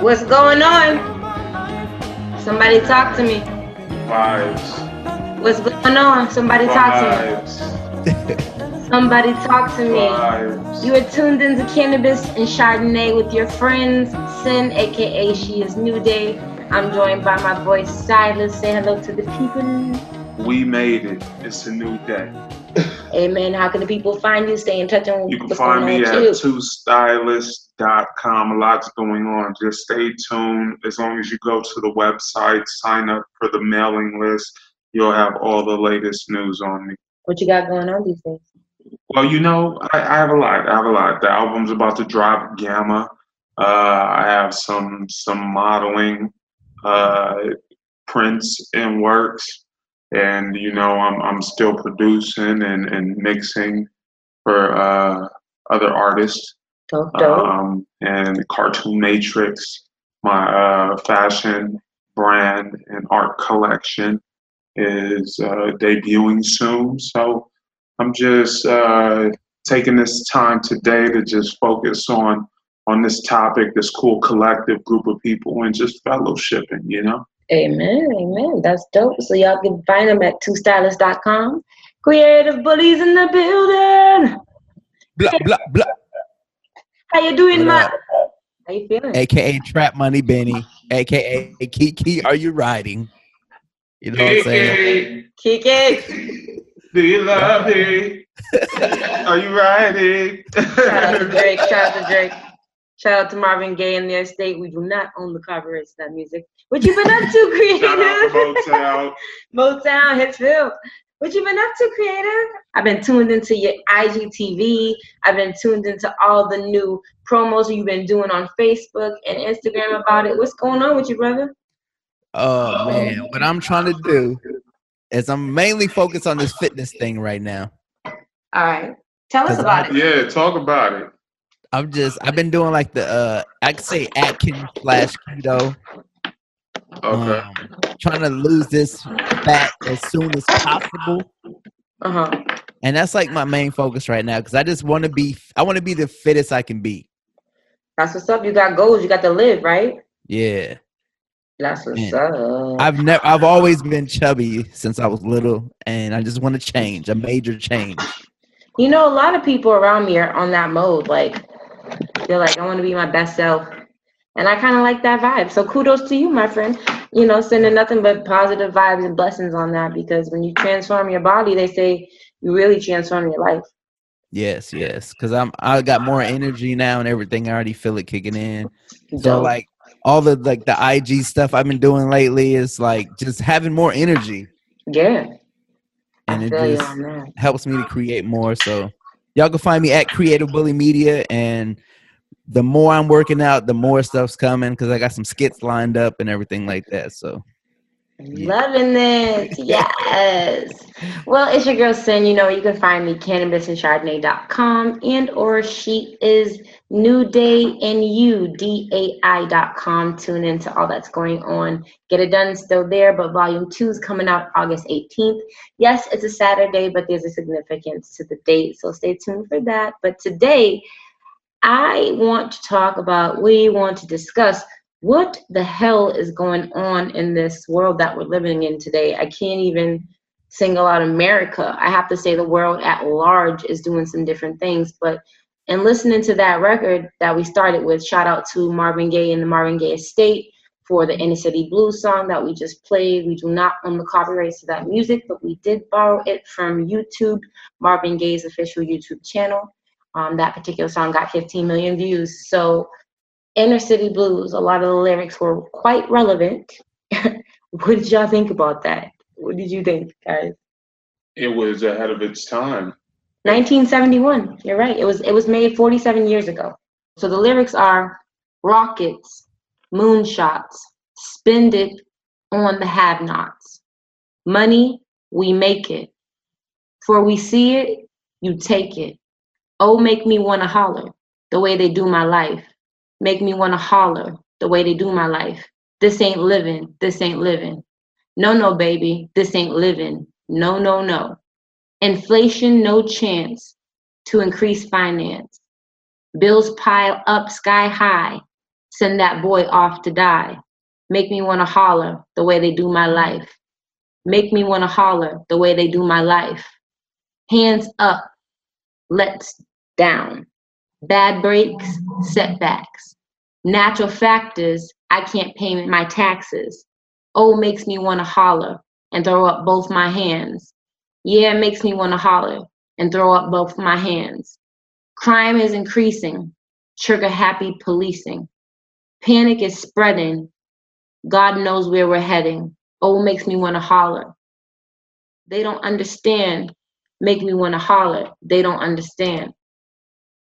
What's going on? Somebody talk to me. Vibes. What's going on? Somebody talk to me. Somebody talk to me. Vibes. You are tuned into Cannabis and Chardonnay with your friends, Sin, aka She Is New Day. I'm joined by my boy Silas. Say hello to the people. We made it. It's a new day. Amen. How can the people find you? Stay in touch. And you can find me at twostylist.com. A lot's going on. Just stay tuned. As long as you go to the website, sign up for the mailing list, you'll have all the latest news on me. What you got going on these days? Well, you know, I have a lot. I have a lot. The album's about to drop, Gamma. I have some modeling prints in works. And, you know, I'm still producing and mixing for other artists. Dope, dope. And Cartoon Matrix, my fashion brand and art collection is debuting soon. So I'm just taking this time today to just focus on this topic, this cool collective group of people and just fellowshipping, you know? Amen, amen. That's dope. So y'all can find them at twostylist.com. Creative Bullies in the building. Blah, blah, blah. How you doing, Matt? How you feeling? AKA Trap Money Benny, AKA Kiki, are you riding? You know what I'm saying? Kiki. Do you love me? Are you riding? Shout out to Drake. Shout out to Drake. Shout out to Marvin Gaye and their estate. We do not own the copyrights to that music. What you been up to, Creative? Motown. Motown, Hitsville. What you been up to, Creative? I've been tuned into your IGTV. I've been tuned into all the new promos you've been doing on Facebook and Instagram about it. What's going on with you, brother? Oh, man. What I'm trying to do is I'm mainly focused on this fitness thing right now. All right. Tell us about it. Yeah, talk about it. I've been doing like the, I could say Atkins / keto. Okay. Trying to lose this fat as soon as possible. Uh-huh. And that's like my main focus right now. Cause I just want to be, I want to be the fittest I can be. That's what's up. You got goals. You got to live, right? Yeah. That's what's up. I've always been chubby since I was little and I just want to change, a major change. You know, a lot of people around me are on that mode. Like, they're like, I want to be my best self. And I kind of like that vibe. So kudos to you, my friend. You know, sending nothing but positive vibes and blessings on that. Because when you transform your body, they say you really transform your life. Yes, yes. Because I got more energy now and everything. I already feel it kicking in. Dope. So, like, all the, like, the IG stuff I've been doing lately is, like, just having more energy. Yeah. And it just helps me to create more. So y'all can find me at CreativeBullyMedia. And the more I'm working out, the more stuff's coming because I got some skits lined up and everything like that. So yeah. Loving this. Yes. Well, it's your girl, Sin. You know, you can find me cannabisandchardonnay.com and/or She Is New Day, NUDAI.com. Tune in to all that's going on. Get It Done still there, but volume 2 is coming out August 18th. Yes, it's a Saturday, but there's a significance to the date, so stay tuned for that. But today, I want to talk about, we want to discuss what the hell is going on in this world that we're living in today. I can't even single out America. I have to say the world at large is doing some different things. But in listening to that record that we started with, shout out to Marvin Gaye and the Marvin Gaye Estate for the Inner City Blues song that we just played. We do not own the copyrights to that music, but we did borrow it from YouTube, Marvin Gaye's official YouTube channel. That particular song got 15 million views. So Inner City Blues, a lot of the lyrics were quite relevant. What did y'all think about that? What did you think, guys? It was ahead of its time. 1971, you're right. It was made 47 years ago. So the lyrics are rockets, moonshots, spend it on the have-nots. Money, we make it. For we see it, you take it. Oh, make me wanna holler, the way they do my life. Make me wanna holler, the way they do my life. This ain't living, this ain't living. No, no, baby, this ain't living. No, no, no. Inflation, no chance to increase finance. Bills pile up sky high. Send that boy off to die. Make me wanna holler, the way they do my life. Make me wanna holler, the way they do my life. Hands up, let's down. Bad breaks, setbacks. Natural factors, I can't pay my taxes. Oh, makes me wanna holler and throw up both my hands. Yeah, it makes me wanna holler and throw up both my hands. Crime is increasing, trigger happy policing. Panic is spreading, God knows where we're heading. Oh, makes me wanna holler. They don't understand, make me wanna holler. They don't understand.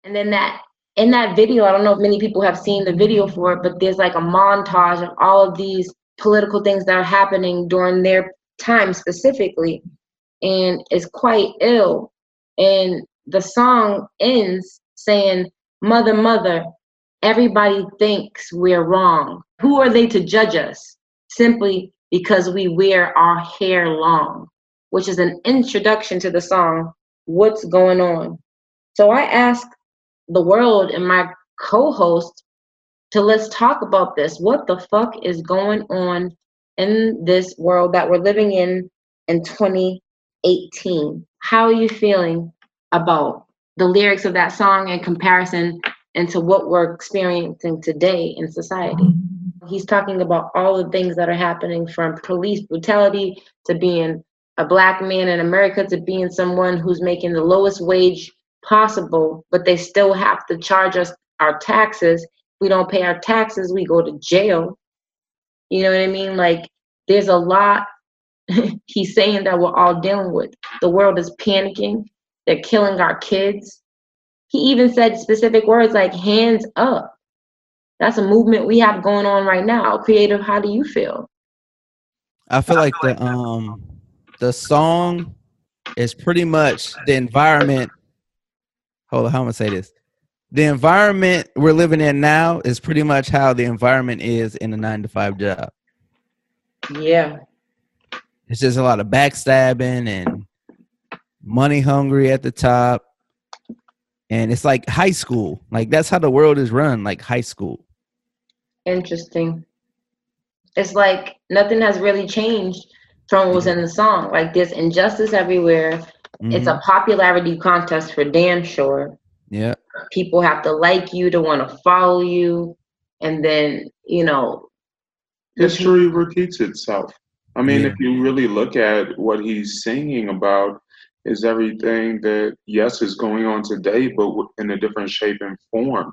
And then that, in that video, I don't know if many people have seen the video for it, but there's like a montage of all of these political things that are happening during their time specifically, and it's quite ill. And the song ends saying, mother, mother, everybody thinks we're wrong. Who are they to judge us simply because we wear our hair long? Which is an introduction to the song, What's Going On? So I asked the world and my co-host to let's talk about this. What the fuck is going on in this world that we're living in 2018? How are you feeling about the lyrics of that song in comparison into what we're experiencing today in society? He's talking about all the things that are happening, from police brutality to being a black man in America to being someone who's making the lowest wage possible, but they still have to charge us our taxes. We don't pay our taxes, we go to jail. You know what I mean? Like, there's a lot he's saying that we're all dealing with. The world is panicking. They're killing our kids. He even said specific words like hands up. That's a movement we have going on right now. Creative, how do you feel? I feel like the song is pretty much the environment. Hold on, how I'm gonna say this. The environment we're living in now is pretty much how the environment is in a 9-to-5 job. Yeah. It's just a lot of backstabbing and money hungry at the top. And it's like high school. Like, that's how the world is run, like high school. Interesting. It's like nothing has really changed from what was in the song. Like, there's injustice everywhere. Mm-hmm. It's a popularity contest for damn sure. Yeah. People have to like you to want to follow you. And then, you know, history repeats itself. I mean, if you really look at what he's singing about, is everything that, yes, is going on today, but in a different shape and form.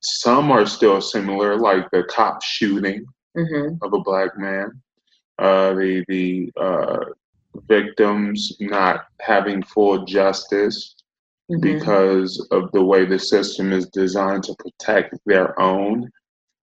Some are still similar, like the cop shooting of a black man, the victims not having full justice. Because of the way the system is designed to protect their own.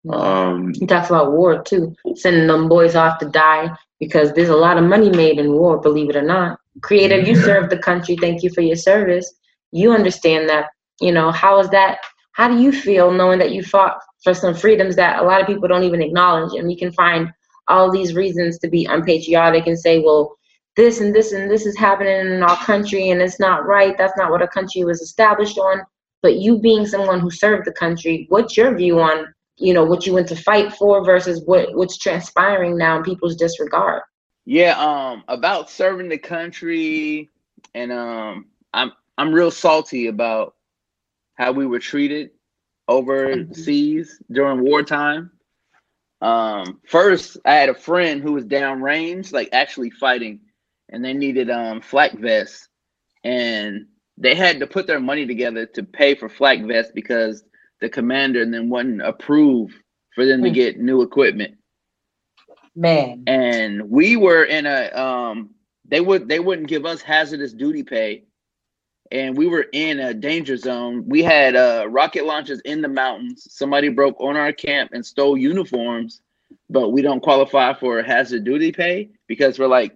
That's about war, too. Sending them boys off to die, because there's a lot of money made in war, believe it or not. Creative, you serve the country. Thank you for your service. You understand that. You know, how is that? How do you feel knowing that you fought for some freedoms that a lot of people don't even acknowledge? And we can find all these reasons to be unpatriotic and say, well, this and this and this is happening in our country and it's not right. That's not what a country was established on. But you being someone who served the country, what's your view on, you know, what you went to fight for versus what's transpiring now in people's disregard? Yeah, about serving the country, and I'm real salty about how we were treated overseas during wartime. First, I had a friend who was downrange, like actually fighting, and they needed flak vests, and they had to put their money together to pay for flak vests because the commander then wouldn't approve for them to get new equipment. Man, and we were in a they wouldn't give us hazardous duty pay, and we were in a danger zone. We had rocket launchers in the mountains. Somebody broke on our camp and stole uniforms, but we don't qualify for hazard duty pay because we're like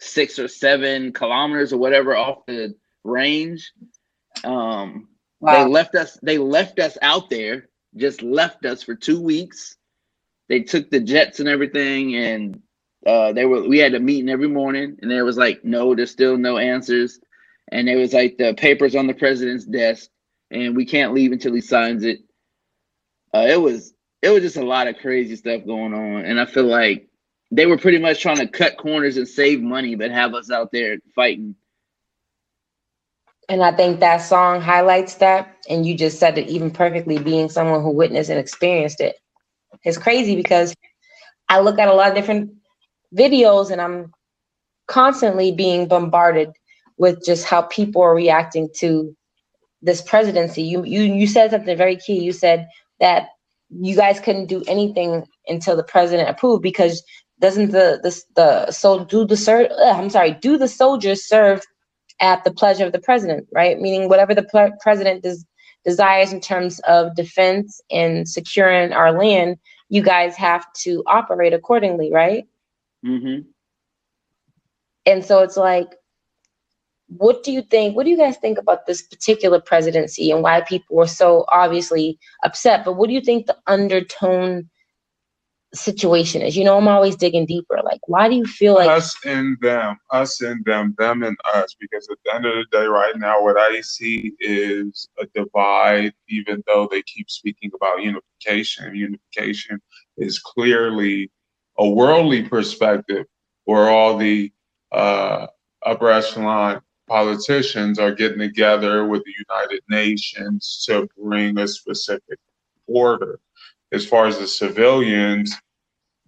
6 or 7 kilometers or whatever off the range. Wow. They left us out there, just left us for 2 weeks. They took the jets and everything, and we had a meeting every morning, and there was like, no, there's still no answers. And there was like, the papers on the president's desk, and we can't leave until he signs it. It was just a lot of crazy stuff going on. And I feel like they were pretty much trying to cut corners and save money, but have us out there fighting. And I think that song highlights that. And you just said it even perfectly, being someone who witnessed and experienced it. It's crazy because I look at a lot of different videos and I'm constantly being bombarded with just how people are reacting to this presidency. You said something very key. You said that you guys couldn't do anything until the president approved, because doesn't do the soldiers serve at the pleasure of the president, right? Meaning whatever the president desires in terms of defense and securing our land, you guys have to operate accordingly, right? Mm-hmm. And so it's like, what do you guys think about this particular presidency and why people were so obviously upset? But what do you think the undertone situation is? You know, I'm always digging deeper. Like, why do you feel like them and us? Because at the end of the day right now, what I see is a divide, even though they keep speaking about unification. Unification is clearly a worldly perspective where all the upper echelon politicians are getting together with the United Nations to bring a specific order. As far as the civilians,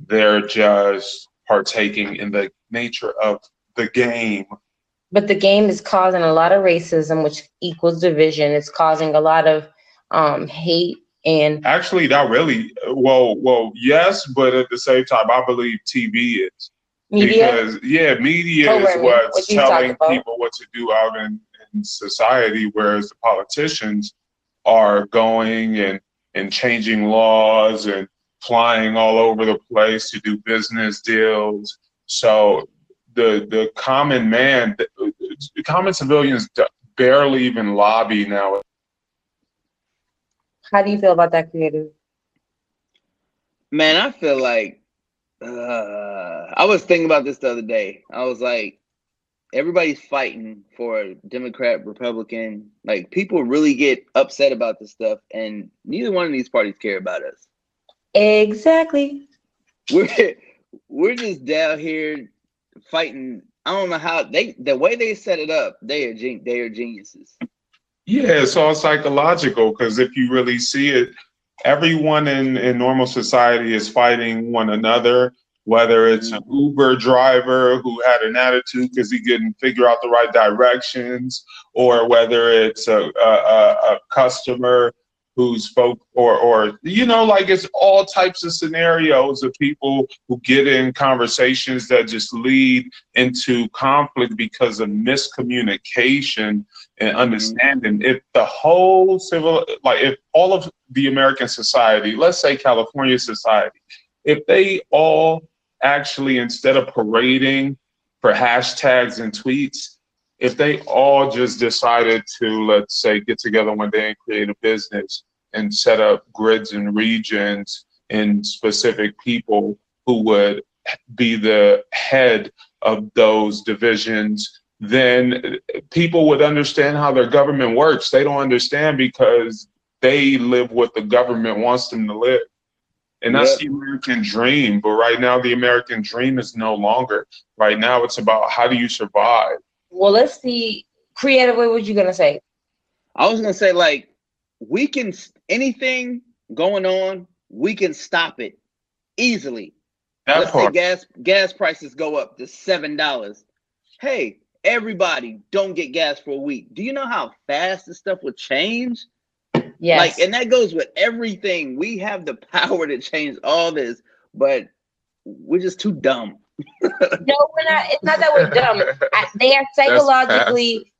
they're just partaking in the nature of the game. But the game is causing a lot of racism, which equals division. It's causing a lot of hate. And actually, not really. Well, yes, but at the same time, I believe TV is. Media? Because, yeah, media is what's telling people what to do out in society, whereas the politicians are going and changing laws and flying all over the place to do business deals. So the common man, the common civilians barely even lobby now. How do you feel about that, Creative? Man, I feel like, I was thinking about this the other day. I was like, everybody's fighting for Democrat, Republican. Like, people really get upset about this stuff, and neither one of these parties care about us. Exactly. We're just down here fighting. I don't know how the way they set it up. They are geniuses. Yeah, it's all psychological, because if you really see it, everyone in normal society is fighting one another. Whether it's an Uber driver who had an attitude because he couldn't figure out the right directions, or whether it's a customer who's folk, or you know, like, it's all types of scenarios of people who get in conversations that just lead into conflict because of miscommunication and understanding. If the whole if all of the American society, let's say California society, if they all actually, instead of parading for hashtags and tweets, if they all just decided to, let's say, get together one day and create a business and set up grids and regions and specific people who would be the head of those divisions then people would understand how their government works. They don't understand because they live what the government wants them to live. And that's the American dream. But right now, the American dream is no longer. Right now, it's about how do you survive? Well, let's see. Creatively, what you going to say? I was going to say, like, we can, anything going on, we can stop it easily. Let's say gas prices go up to $7. Hey, everybody, don't get gas for a week. Do you know how fast this stuff would change? Yes. Like, and that goes with everything. We have the power to change all this, but we're just too dumb. No, we're not. It's not that we're dumb. They are psychologically,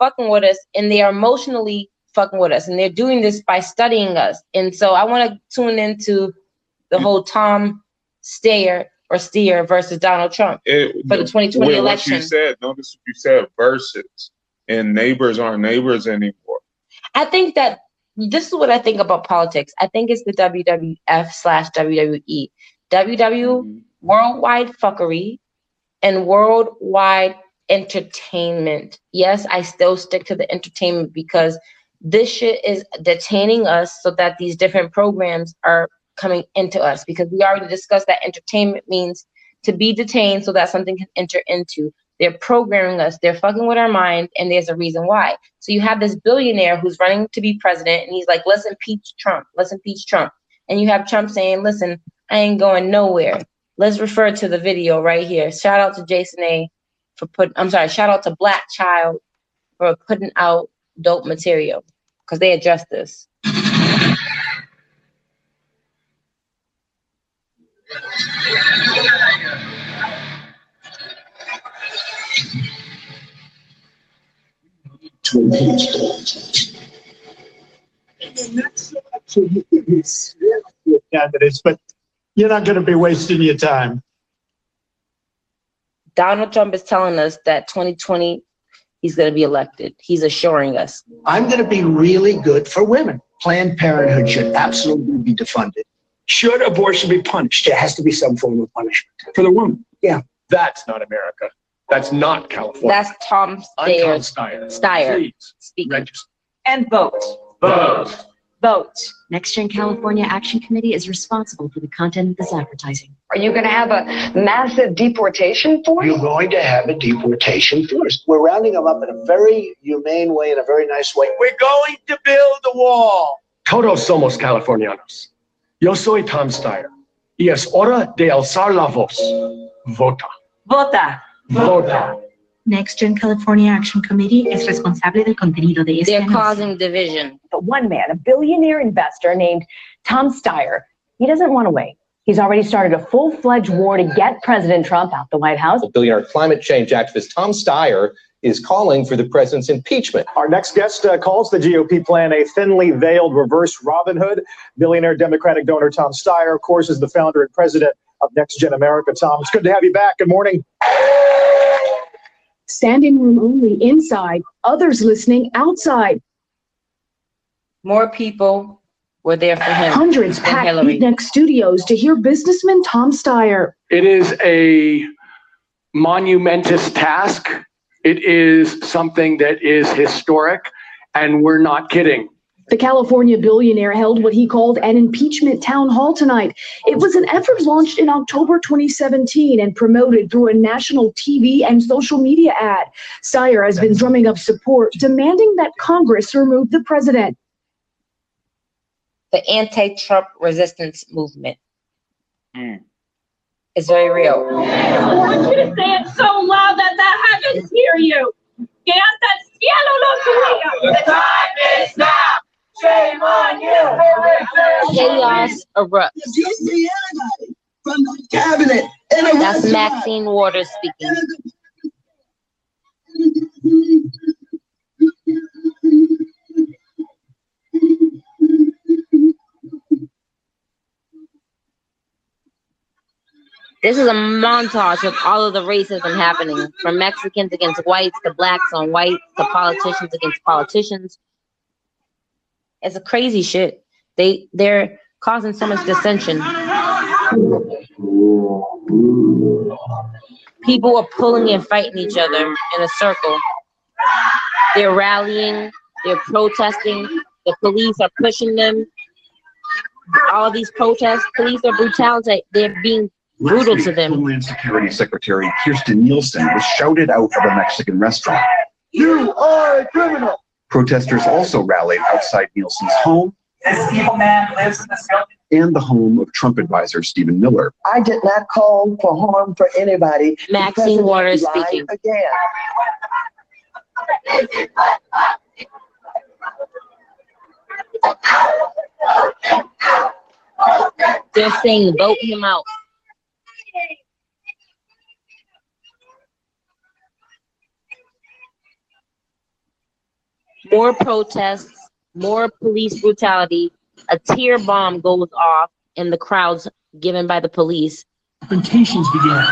fucking with us, and they are emotionally fucking with us, and they're doing this by studying us. And so I want to tune into the whole Tom Steyer or Steer versus Donald Trump for the 2020 election. What you said, notice what you said, versus, and neighbors aren't neighbors anymore. I think that this is what I think about politics. I think it's the WWF/WWE. WW, worldwide fuckery, and worldwide entertainment. Yes, I still stick to the entertainment because this shit is detaining us so that these different programs are coming into us, because we already discussed that entertainment means to be detained so that something can enter into. They're programming us. They're fucking with our minds, and there's a reason why. So you have this billionaire who's running to be president, and he's like, let's impeach Trump. Let's impeach Trump. And you have Trump saying, listen, I ain't going nowhere. Let's refer to the video right here. Shout out to Jason A. for putting, I'm sorry, shout out to Black Child for putting out dope material, because they addressed this. To impeach them. And then not so much that you can be serious with candidates, but you're not going to be wasting your time. Donald Trump is telling us that 2020, he's going to be elected. He's assuring us. I'm going to be really good for women. Planned Parenthood should absolutely be defunded. Should abortion be punished? There has to be some form of punishment for the woman. Yeah. That's not America. That's not California. That's Tom Steyer. Speak. Register. And vote. Vote. Vote. Next Gen California Action Committee is responsible for the content of this advertising. Are you going to have a massive deportation force? You're going to have a deportation force. We're rounding them up in a very humane way, in a very nice way. We're going to build a wall. Todos somos californianos. Yo soy Tom Steyer. Y es hora de alzar la voz. Vota. Vota. Vota. Next Gen California Action Committee is responsable del contenido de este. They're causing division. But one man, a billionaire investor named Tom Steyer, he doesn't want to wait. He's already started a full-fledged war to get President Trump out the White House. The billionaire climate change activist Tom Steyer is calling for the president's impeachment. Our next guest calls the GOP plan a thinly veiled reverse Robin Hood. Billionaire Democratic donor Tom Steyer, of course, is the founder and president of Next Gen America. Tom, it's good to have you back. Good morning. Standing room only inside, others listening outside. More people were there for him. Hundreds packed Beatnik studios to hear businessman Tom Steyer. It is a monumentous task. It is something that is historic, and we're not kidding. The California billionaire held what he called an impeachment town hall tonight. It was an effort launched in October 2017 and promoted through a national TV and social media ad. Steyer has been drumming up support, demanding that Congress remove the president. The anti-Trump resistance movement is very real. I want you to say it so loud that I can hear you. The time is now. Shame on you! Chaos erupts. Just the anybody from the cabinet. That's Maxine Waters speaking. This is a montage of all of the racism happening, from Mexicans against whites to blacks on whites to politicians against politicians. It's a crazy shit. They're causing so much dissension. People are pulling and fighting each other in a circle. They're rallying, they're protesting, the police are pushing them. All these protests, police are brutality, they're being brutal to them. Homeland Security Secretary Kirsten Nielsen was shouted out of a Mexican restaurant. You are a criminal! Protesters also rallied outside Nielsen's home. This evil man lives in this building. And the home of Trump advisor Stephen Miller. I did not call for harm for anybody. Maxine Waters speaking. Again. They're saying vote him out. More protests, more police brutality. A tear bomb goes off in the crowds given by the police. Confrontations began.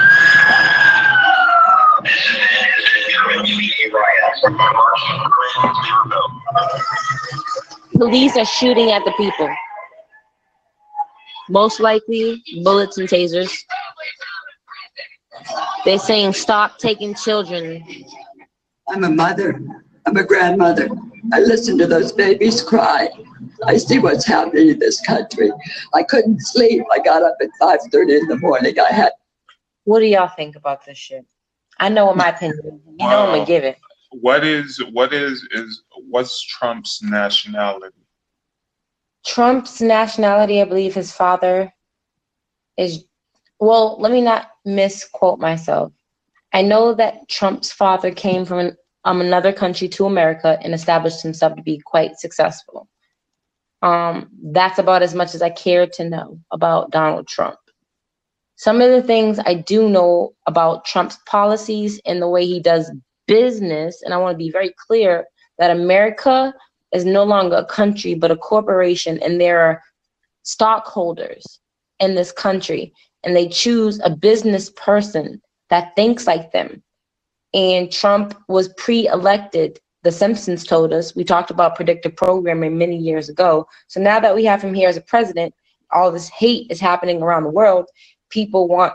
Police are shooting at the people. Most likely, bullets and tasers. They're saying, stop taking children. I'm a mother. I'm a grandmother. I listen to those babies cry. I see what's happening in this country. I couldn't sleep. I got up at 5:30 in the morning. I had. What do y'all think about this shit? I know what my opinion is. You know I'm gonna give it. What's Trump's nationality? Trump's nationality, I believe his father is, well, let me not misquote myself. I know that Trump's father came from another country to America and established himself to be quite successful. That's about as much as I care to know about Donald Trump. Some of the things I do know about Trump's policies and the way he does business, and I want to be very clear that America is no longer a country but a corporation, and there are stockholders in this country, and they choose a business person that thinks like them. And Trump was pre-elected. The Simpsons told us, we talked about predictive programming many years ago. So now that we have him here as a president, all this hate is happening around the world. People want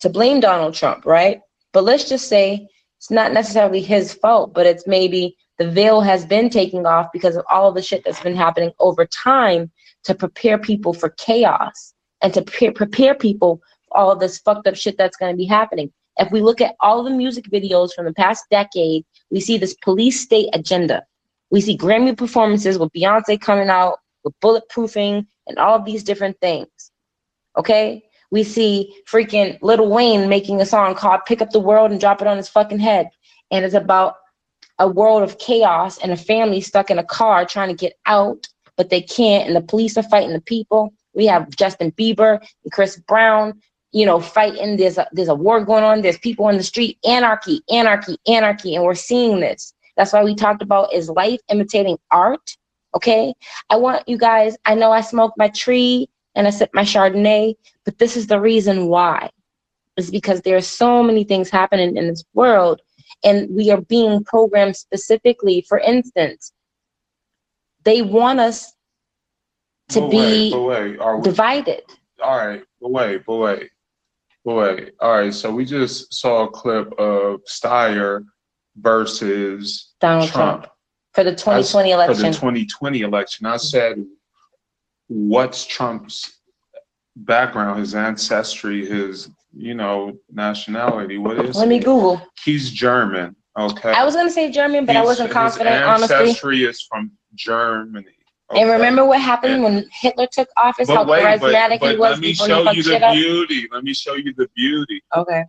to blame Donald Trump, right? But let's just say it's not necessarily his fault, but it's maybe the veil has been taken off because of all of the shit that's been happening over time to prepare people for chaos and to prepare people for all of this fucked up shit that's going to be happening. If we look at all the music videos from the past decade, we see this police state agenda. We see Grammy performances with Beyonce coming out, with bulletproofing, and all of these different things, okay? We see freaking Lil Wayne making a song called Pick Up the World and Drop It on His Fucking Head. And it's about a world of chaos and a family stuck in a car trying to get out, but they can't, and the police are fighting the people. We have Justin Bieber and Chris Brown, you know, fighting. There's a war going on. There's people in the street. Anarchy, anarchy, anarchy. And we're seeing this. That's why we talked about, is life imitating art? Okay. I want you guys, I know I smoke my tree and I sip my Chardonnay, but this is the reason why. It's because there are so many things happening in this world, and we are being programmed specifically. For instance, they want us to be divided. All right. But wait. All right, so we just saw a clip of Steyer versus Donald Trump for the 2020 election. For the 2020 election, I said, what's Trump's background, his ancestry, his, you know, nationality? What is it? Let me Google. He's German, okay? I was going to say German, but I wasn't confident, honestly. His ancestry is from Germany. Okay. And remember what happened when Hitler took office, how charismatic he was. Let me show you the beauty. Let me show you the beauty. Okay.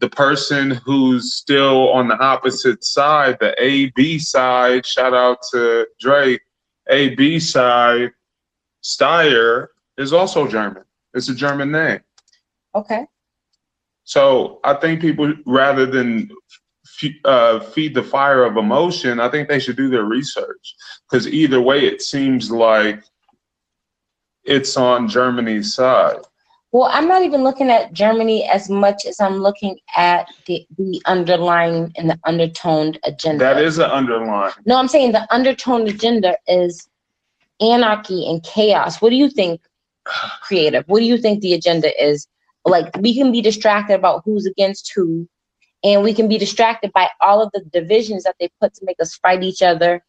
The person who's still on the opposite side, the AB side, shout out to Drake, AB side, Steyer, is also German. It's a German name. Okay. So I think people, rather than feed the fire of emotion, I think they should do their research, because either way it seems like it's on Germany's side. Well, I'm not even looking at Germany as much as I'm looking at the underlying and the undertoned agenda. That is an underline. No, I'm saying the undertoned agenda is anarchy and chaos. What do you think, Creative? What do you think the agenda is? Like, we can be distracted about who's against who, and we can be distracted by all of the divisions that they put to make us fight each other.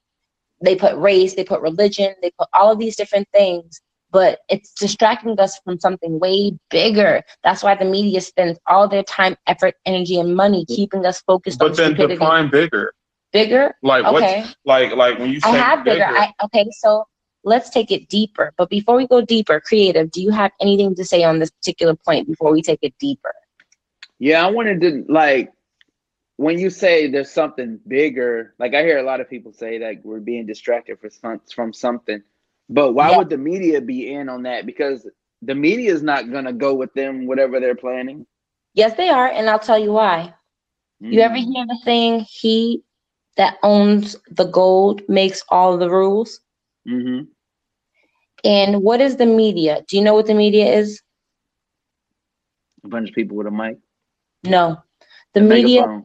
They put race, they put religion, they put all of these different things, but it's distracting us from something way bigger. That's why the media spends all their time, effort, energy, and money keeping us focused on stupidity. But then define bigger. Bigger? Like, okay. What's, like when you say I have bigger. Okay, so let's take it deeper. But before we go deeper, Creative, do you have anything to say on this particular point before we take it deeper? Yeah, I wanted to, like, when you say there's something bigger, like I hear a lot of people say like we're being distracted from something, but why would the media be in on that? Because the media is not going to go with them, whatever they're planning. Yes, they are. And I'll tell you why. You ever hear the thing, he that owns the gold makes all the rules? Mm-hmm. And what is the media? Do you know what the media is? A bunch of people with a mic. No, the media.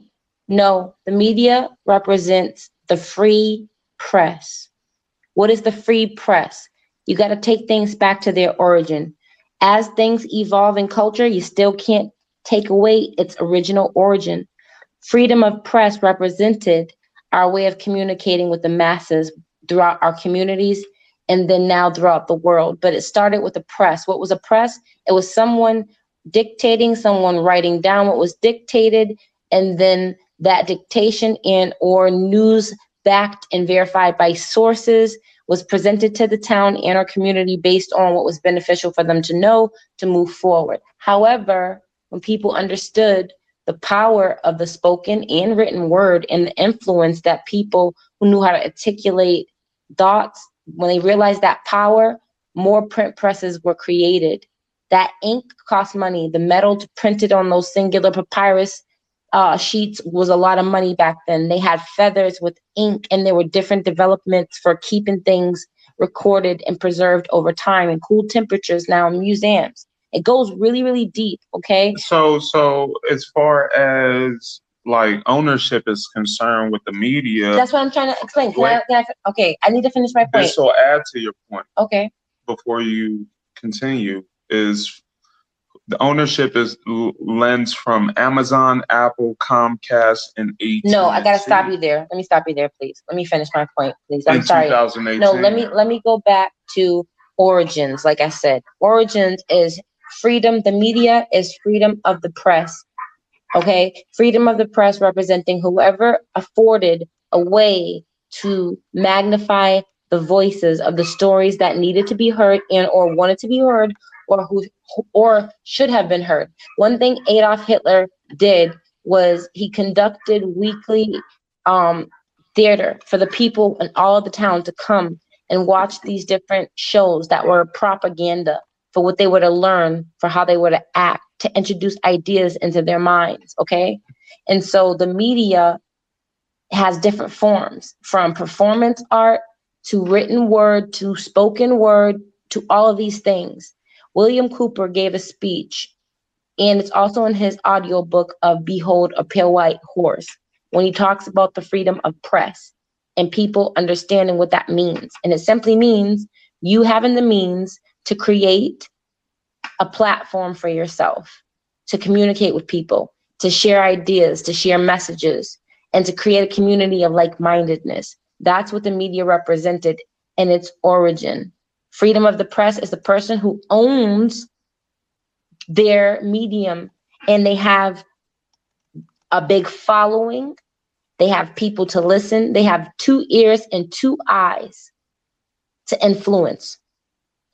No, the media represents the free press. What is the free press? You got to take things back to their origin. As things evolve in culture, you still can't take away its original origin. Freedom of press represented our way of communicating with the masses throughout our communities and then now throughout the world. But it started with the press. What was a press? It was someone dictating, someone writing down what was dictated, and then that dictation and or news backed and verified by sources was presented to the town and our community based on what was beneficial for them to know to move forward. However, when people understood the power of the spoken and written word and the influence that people who knew how to articulate thoughts, when they realized that power, more print presses were created. That ink cost money. The metal printed on those singular papyrus sheets was a lot of money back then. They had feathers with ink, and there were different developments for keeping things recorded and preserved over time in cool temperatures now in museums. It goes really, really deep, okay? So as far as like ownership is concerned with the media. That's what I'm trying to explain. Okay, I need to finish my point. This will add to your point. Okay. Before you continue is the ownership is lends from Amazon, Apple, Comcast, and AT&T. No, I gotta stop you there. Let me stop you there, please. Let me finish my point, please. I'm sorry. No, let me go back to origins. Like I said, origins is freedom. The media is freedom of the press. Okay, freedom of the press representing whoever afforded a way to magnify the voices of the stories that needed to be heard and or wanted to be heard, or who or should have been heard. One thing Adolf Hitler did was he conducted weekly theater for the people in all of the town to come and watch these different shows that were propaganda for what they were to learn, for how they were to act, to introduce ideas into their minds, okay? And so the media has different forms, from performance art to written word, to spoken word, to all of these things. William Cooper gave a speech, and it's also in his audiobook of Behold a Pale White Horse, when he talks about the freedom of press and people understanding what that means. And it simply means you having the means to create a platform for yourself, to communicate with people, to share ideas, to share messages, and to create a community of like-mindedness. That's what the media represented in its origin. Freedom of the press is the person who owns their medium, and they have a big following. They have people to listen. They have two ears and two eyes to influence,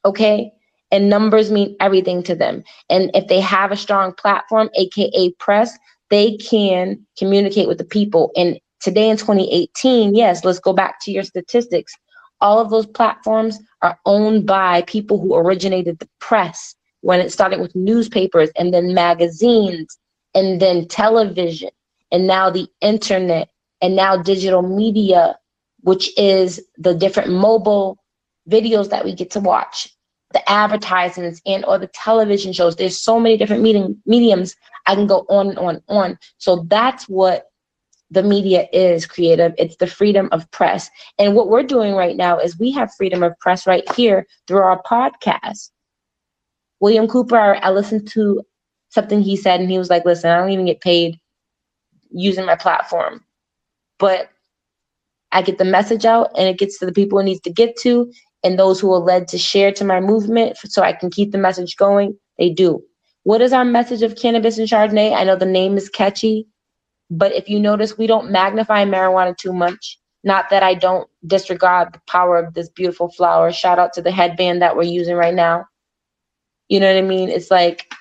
okay? And numbers mean everything to them. And if they have a strong platform, AKA press, they can communicate with the people. And today in 2018, yes, let's go back to your statistics. All of those platforms are owned by people who originated the press, when it started with newspapers and then magazines and then television and now the internet and now digital media, which is the different mobile videos that we get to watch, the advertisements and or the television shows. There's so many different mediums. I can go on and on and on. So that's what the media is, Creative. It's the freedom of press. And what we're doing right now is we have freedom of press right here through our podcast. William Cooper, I listened to something he said, and he was like, listen, I don't even get paid using my platform, but I get the message out and it gets to the people it needs to get to, and those who are led to share to my movement so I can keep the message going, they do. What is our message of Cannabis and Chardonnay? I know the name is catchy, but if you notice, we don't magnify marijuana too much. Not that I don't disregard the power of this beautiful flower. Shout out to the headband that we're using right now. You know what I mean? It's like,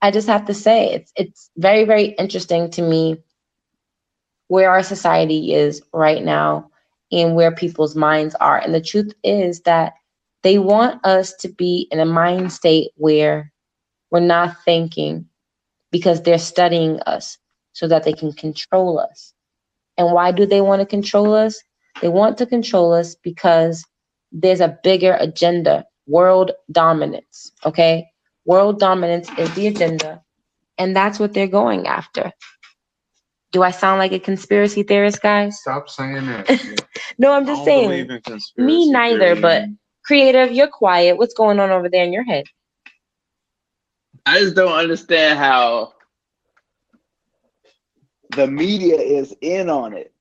I just have to say, it's very, very interesting to me where our society is right now and where people's minds are. And the truth is that they want us to be in a mind state where we're not thinking, because they're studying us so that they can control us. And why do they want to control us? They want to control us because there's a bigger agenda, world dominance, okay? World dominance is the agenda, and that's what they're going after. Do I sound like a conspiracy theorist, guys? Stop saying that. No, I'm just saying. Me neither, but Creative, you're quiet. What's going on over there in your head? I just don't understand how the media is in on it.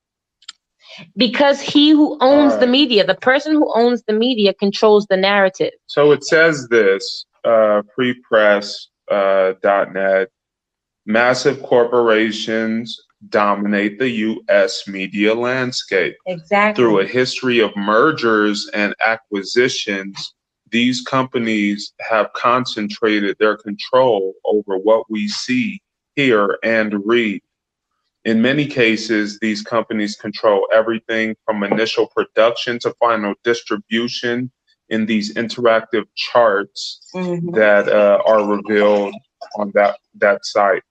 Because he who owns the media, the person who owns the media, controls the narrative. So it says this, freepress.net, massive corporations dominate the U.S. media landscape. Exactly. Through a history of mergers and acquisitions, these companies have concentrated their control over what we see, hear, and read. In many cases, these companies control everything from initial production to final distribution in these interactive charts that are revealed on that site.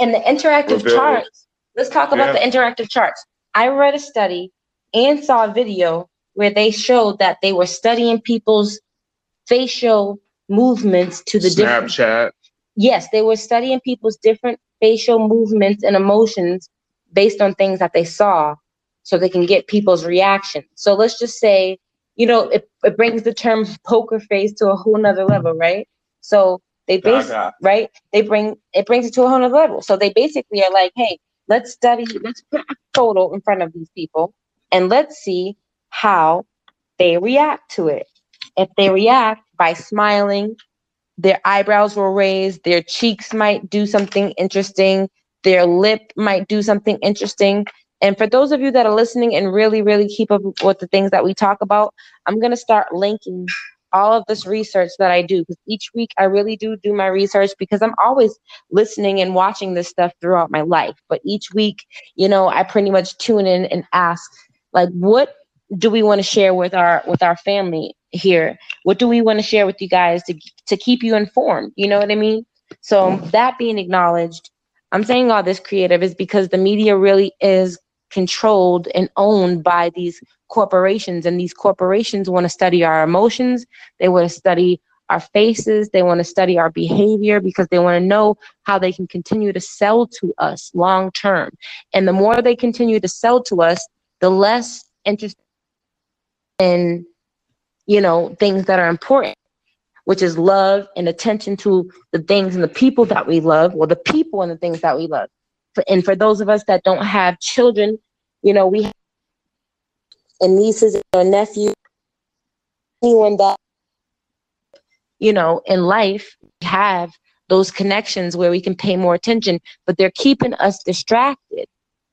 And the interactive charts, let's talk about the interactive charts. I read a study and saw a video where they showed that they were studying people's facial movements to the Snapchat. Yes, they were studying people's different facial movements and emotions based on things that they saw so they can get people's reaction. So let's just say, you know, it brings the term poker face to a whole nother level, right? So they brings it to a whole nother level. So they basically are like, hey, let's put a photo in front of these people and let's see how they react to it. If they react by smiling, their eyebrows will raise, their cheeks might do something interesting, their lip might do something interesting. And for those of you that are listening and really, really keep up with the things that we talk about, I'm going to start linking all of this research that I do, because each week I really do my research, because I'm always listening and watching this stuff throughout my life. But each week, you know, I pretty much tune in and ask, like, what do we want to share with our family here? What do we want to share with you guys to keep you informed? You know what I mean? So that being acknowledged, I'm saying all this, Creative, is because the media really is controlled and owned by these corporations, and these corporations want to study our emotions. They want to study our faces. They want to study our behavior, because they want to know how they can continue to sell to us long term. And the more they continue to sell to us, the less interest in, you know, things that are important, which is love and attention to the things and the people that we love, or the people and the things that we love. And for those of us that don't have children, you know, we have nieces or nephews, anyone that, you know, in life, we have those connections where we can pay more attention, but they're keeping us distracted.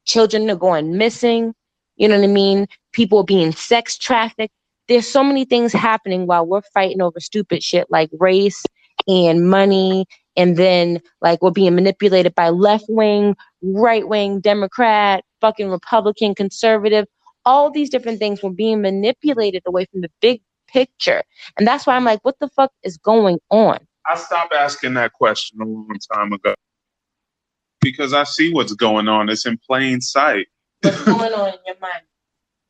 Children are going missing, you know what I mean? People being sex trafficked. There's so many things happening while we're fighting over stupid shit like race and money. And then, like, we're being manipulated by left wing, right wing, Democrat, fucking Republican, conservative. All these different things were being manipulated away from the big picture. And that's why I'm like, what the fuck is going on? I stopped asking that question a long time ago, because I see what's going on. It's in plain sight. What's going on in your mind?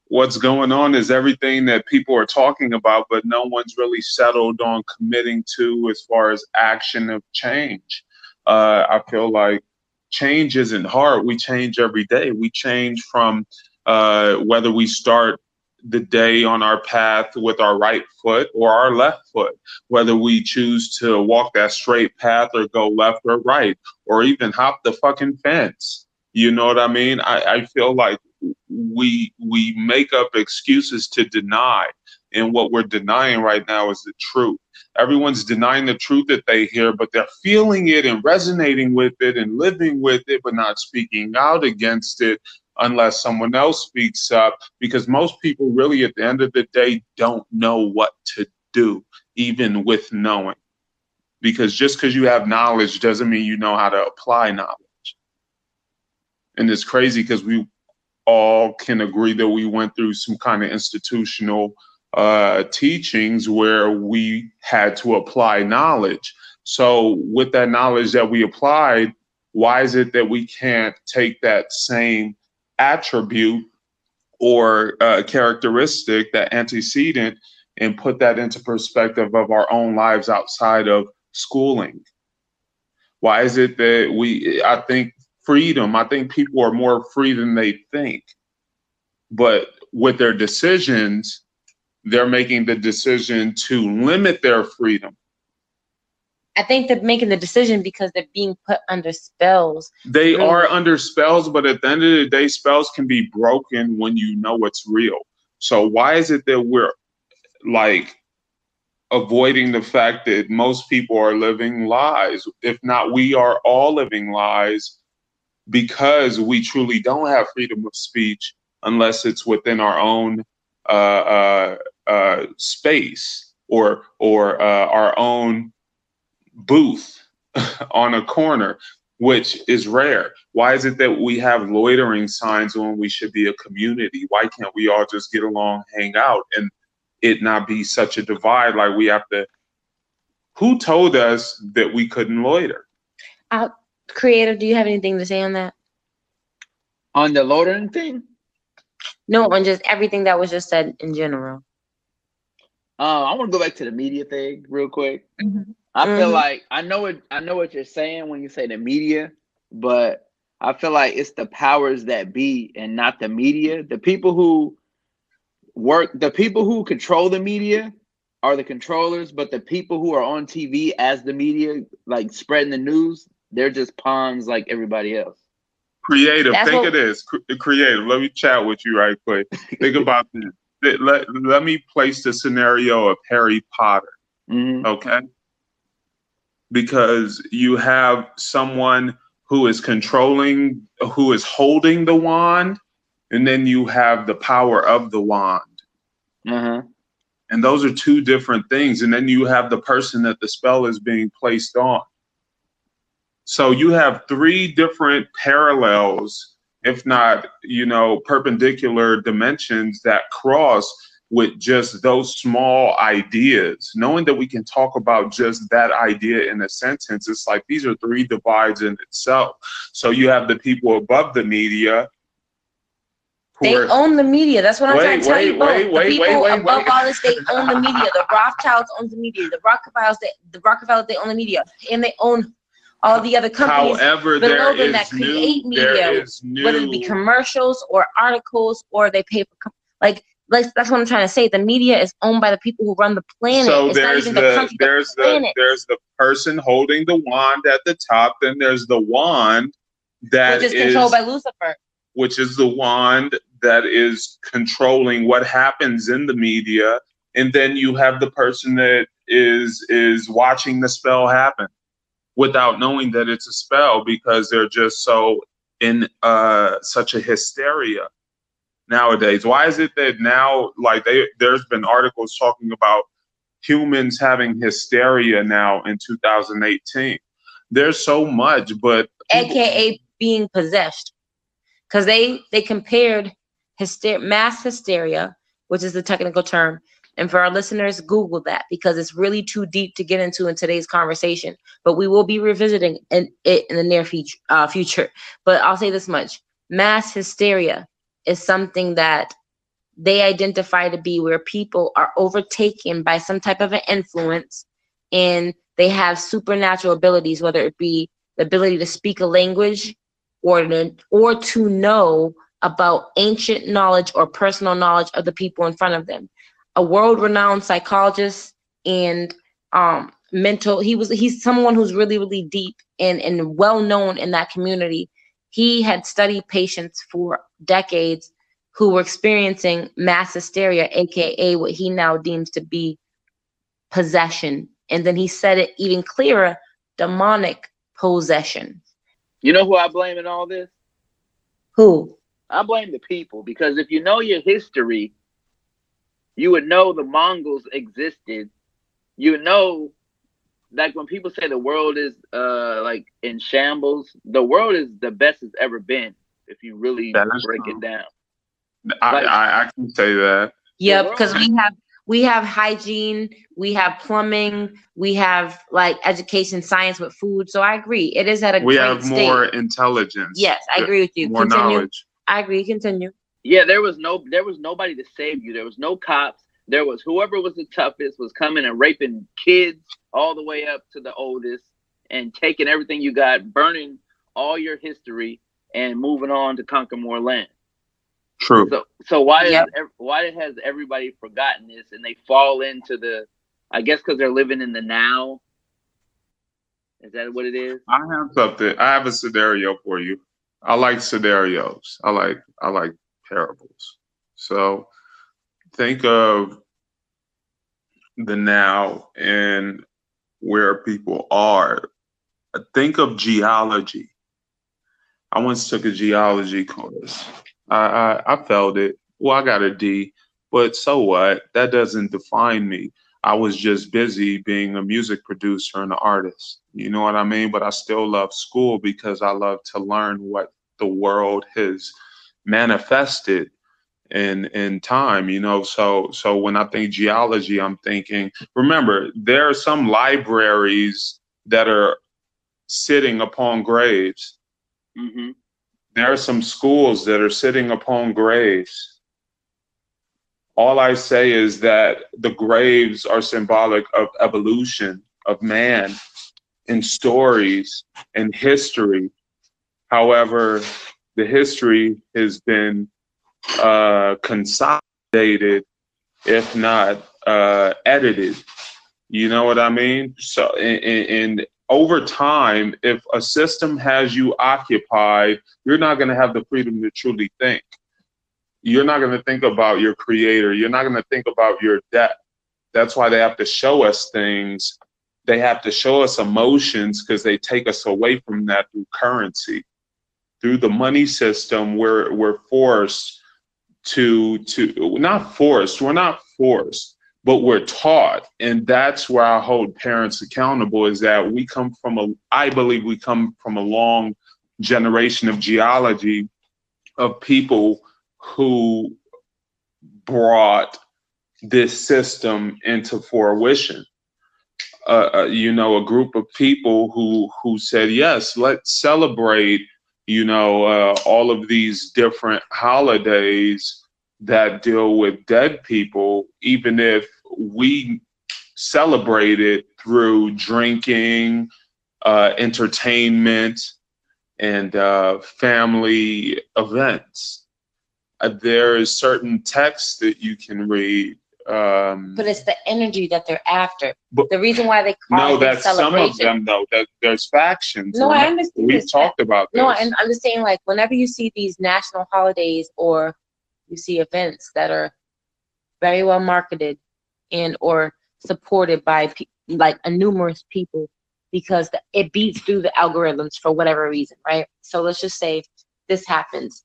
What's going on is everything that people are talking about, but no one's really settled on committing to as far as action of change. I feel like change isn't hard. We change every day. We change from whether we start the day on our path with our right foot or our left foot, whether we choose to walk that straight path or go left or right, or even hop the fucking fence. You know what I mean? I feel like we make up excuses to deny. And what we're denying right now is the truth. Everyone's denying the truth that they hear, but they're feeling it and resonating with it and living with it, but not speaking out against it unless someone else speaks up, because most people really at the end of the day don't know what to do, even with knowing. Because just because you have knowledge doesn't mean you know how to apply knowledge. And it's crazy because we all can agree that we went through some kind of institutional teachings where we had to apply knowledge. So with that knowledge that we applied, why is it that we can't take that same attribute or characteristic, that antecedent, and put that into perspective of our own lives outside of schooling? Why is it that I think people are more free than they think, but with their decisions, they're making the decision to limit their freedom. I think they're making the decision because they're being put under spells. They are under spells, but at the end of the day, spells can be broken when you know it's real. So why is it that we're like avoiding the fact that most people are living lies? If not, we are all living lies because we truly don't have freedom of speech unless it's within our own space or our own booth on a corner, which is rare. Why is it that we have loitering signs when we should be a community? Why can't we all just get along, hang out, and it not be such a divide? Like we have to, who told us that we couldn't loiter? Creative, do you have anything to say on that? On the loitering thing? No, on just everything that was just said in general. I want to go back to the media thing real quick. Mm-hmm. I feel like I know what you're saying when you say the media, but I feel like it's the powers that be and not the media. The people who control the media are the controllers, but the people who are on TV as the media, like spreading the news, they're just pawns like everybody else. Creative, Creative, let me chat with you right quick. Think about this. Let me place the scenario of Harry Potter, okay? Because you have someone who is controlling, who is holding the wand, and then you have the power of the wand. Mm-hmm. And those are two different things. And then you have the person that the spell is being placed on. So you have three different parallels, if not, perpendicular dimensions that cross with just those small ideas. Knowing that we can talk about just that idea in a sentence, it's like these are three divides in itself. So you have the people above the media. They own the media. That's what I'm trying to tell you. The people above all this, they own the media. The Rothschilds own the media. The Rockefellers, they own the media. And they own all the other companies below them that create media, whether it be commercials or articles or they pay for, that's what I'm trying to say. The media is owned by the people who run the planet. So there's the person holding the wand at the top. Then there's the wand that is controlled by Lucifer, which is the wand that is controlling what happens in the media. And then you have the person that is watching the spell happen without knowing that it's a spell because they're just so in such a hysteria nowadays. Why is it that now, there's been articles talking about humans having hysteria now in 2018? There's so much, but... AKA being possessed. Because they compared mass hysteria, which is the technical term, and for our listeners, Google that because it's really too deep to get into in today's conversation. But we will be revisiting it in the near future. But I'll say this much. Mass hysteria is something that they identify to be where people are overtaken by some type of an influence and they have supernatural abilities, whether it be the ability to speak a language or to know about ancient knowledge or personal knowledge of the people in front of them. A world-renowned psychologist and he's someone who's really, really deep and well-known in that community. He had studied patients for decades who were experiencing mass hysteria, aka what he now deems to be possession. And then he said it even clearer, demonic possession. You know who I blame in all this? Who? I blame the people, because if you know your history, you would know the Mongols existed. You know, like when people say the world is like in shambles, the world is the best it's ever been, if you really break it down. I can say that. Yeah, because we have hygiene, we have plumbing, we have like education, science with food. So I agree. It is at a great state. We have more intelligence. Yes, I agree with you. More knowledge. I agree. Continue. Yeah, there was nobody to save you. There was no cops. There was whoever was the toughest was coming and raping kids all the way up to the oldest and taking everything you got, burning all your history and moving on to conquer more land. True. So why has everybody forgotten this and they fall into the, I guess because they're living in the now? Is that what it is? I have something. I have a scenario for you. I like scenarios. I like parables. So think of the now and where people are. Think of geology. I once took a geology course. I failed it. Well, I got a D, but so what? That doesn't define me. I was just busy being a music producer and an artist. You know what I mean? But I still love school because I love to learn what the world has manifested in time, you know. So when I think geology, I'm thinking, remember, there are some libraries that are sitting upon graves. Mm-hmm. There are some schools that are sitting upon graves. All I say is that the graves are symbolic of evolution, of man, and stories, and history. However, the history has been consolidated, if not edited. You know what I mean? So, and over time, if a system has you occupied, you're not going to have the freedom to truly think. You're not going to think about your creator. You're not going to think about your death. That's why they have to show us things. They have to show us emotions because they take us away from that through currency. Through the money system, we're forced to not forced. We're not forced. But we're taught, and that's where I hold parents accountable, is that I believe we come from a long generation of geology of people who brought this system into fruition. You know, a group of people who said, yes, let's celebrate, you know, all of these different holidays that deal with dead people, even if we celebrate it through drinking, entertainment, and family events. There is certain texts that you can read. But it's the energy that they're after. But the reason why they call it a celebration. No, that's some of them, though. There's factions. No, I understand. We've talked about this. No, and I'm just saying, like, whenever you see these national holidays or you see events that are very well marketed and or supported by like a numerous people, because it beats through the algorithms for whatever reason, right? So let's just say this happens.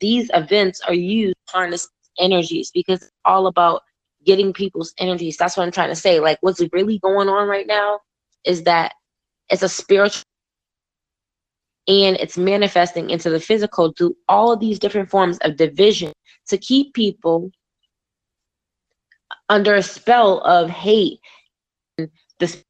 These events are used to harness energies because it's all about getting people's energies. That's what I'm trying to say. Like, what's really going on right now is that it's a spiritual and it's manifesting into the physical through all of these different forms of division to keep people under a spell of hate. There's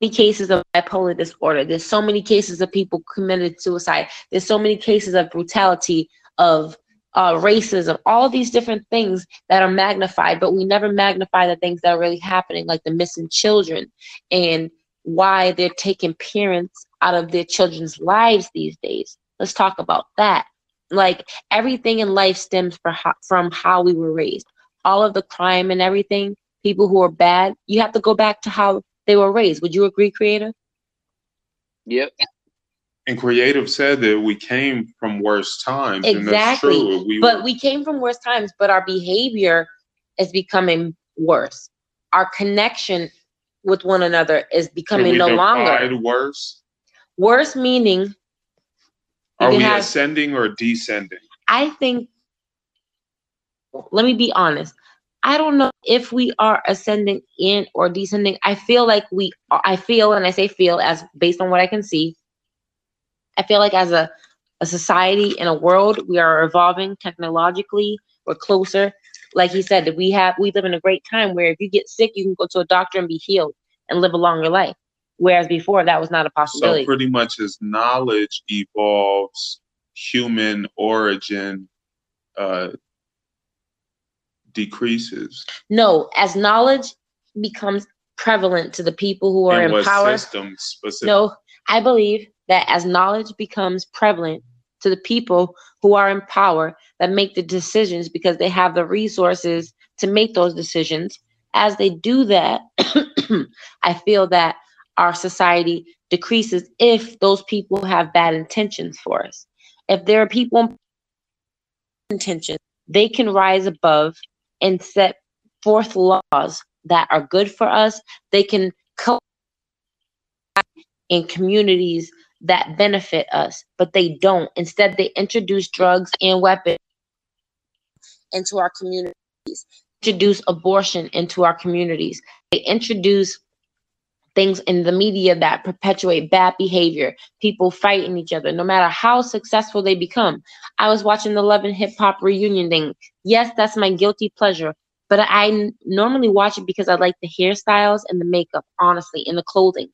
many cases of bipolar disorder. There's so many cases of people committed suicide. There's so many cases of brutality, of racism, all of these different things that are magnified, but we never magnify the things that are really happening, like the missing children and why they're taking parents out of their children's lives these days. Let's talk about that. Like, everything in life stems from how we were raised. All of the crime and everything, people who are bad, you have to go back to how they were raised. Would you agree, Creative? Yep. And Creative said that we came from worse times. Exactly. And that's true. We came from worse times, but our behavior is becoming worse. Our connection with one another is becoming no longer. Worse? Worse meaning... Are we ascending or descending? I think... Let me be honest. I don't know if we are ascending in or descending. I feel like we... I feel, and I say feel, as based on what I can see, I feel like as a society and a world, we are evolving technologically. We're closer. Like he said, we live in a great time where if you get sick, you can go to a doctor and be healed and live a longer life. Whereas before, that was not a possibility. So pretty much as knowledge evolves, human origin decreases. No, as knowledge becomes prevalent to the people who are in power. Systems specifically? No, I believe that as knowledge becomes prevalent to the people who are in power, that make the decisions because they have the resources to make those decisions. As they do that, I feel that our society decreases if those people have bad intentions for us. If there are people with intentions, they can rise above and set forth laws that are good for us. They can collaborate in communities that benefit us, but they don't. Instead, they introduce drugs and weapons into our communities, introduce abortion into our communities. They introduce things in the media that perpetuate bad behavior, people fighting each other, no matter how successful they become. I was watching the Love and Hip Hop reunion thing. Yes, that's my guilty pleasure, but I normally watch it because I like the hairstyles and the makeup, honestly, and the clothing.